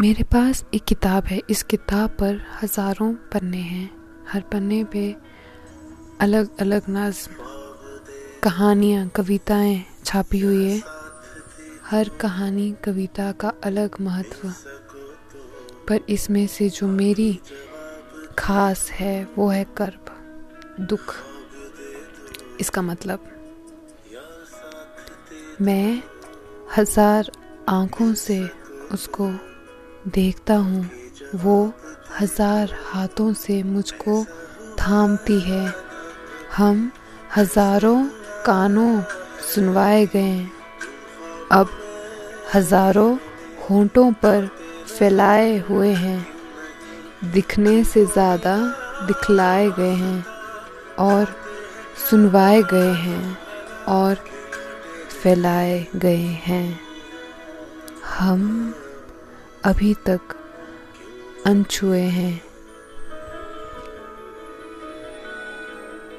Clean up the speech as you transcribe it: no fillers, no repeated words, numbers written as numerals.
मेरे पास एक किताब है। इस किताब पर हज़ारों पन्ने हैं। हर पन्ने पे अलग अलग नज़्म, कहानियाँ, कविताएं छापी हुई है। हर कहानी कविता का अलग महत्व, पर इसमें से जो मेरी खास है वो है कर्ब, दुख। इसका मतलब मैं 1000 आँखों से उसको देखता हूँ, वो 1000 हाथों से मुझको थामती है। हम 1000 कानों सुनवाए गए, अब 1000 होंठों पर फैलाए हुए हैं। दिखने से ज़्यादा दिखलाए गए हैं और सुनवाए गए हैं और फैलाए गए हैं। हम अभी तक अनछुए हैं।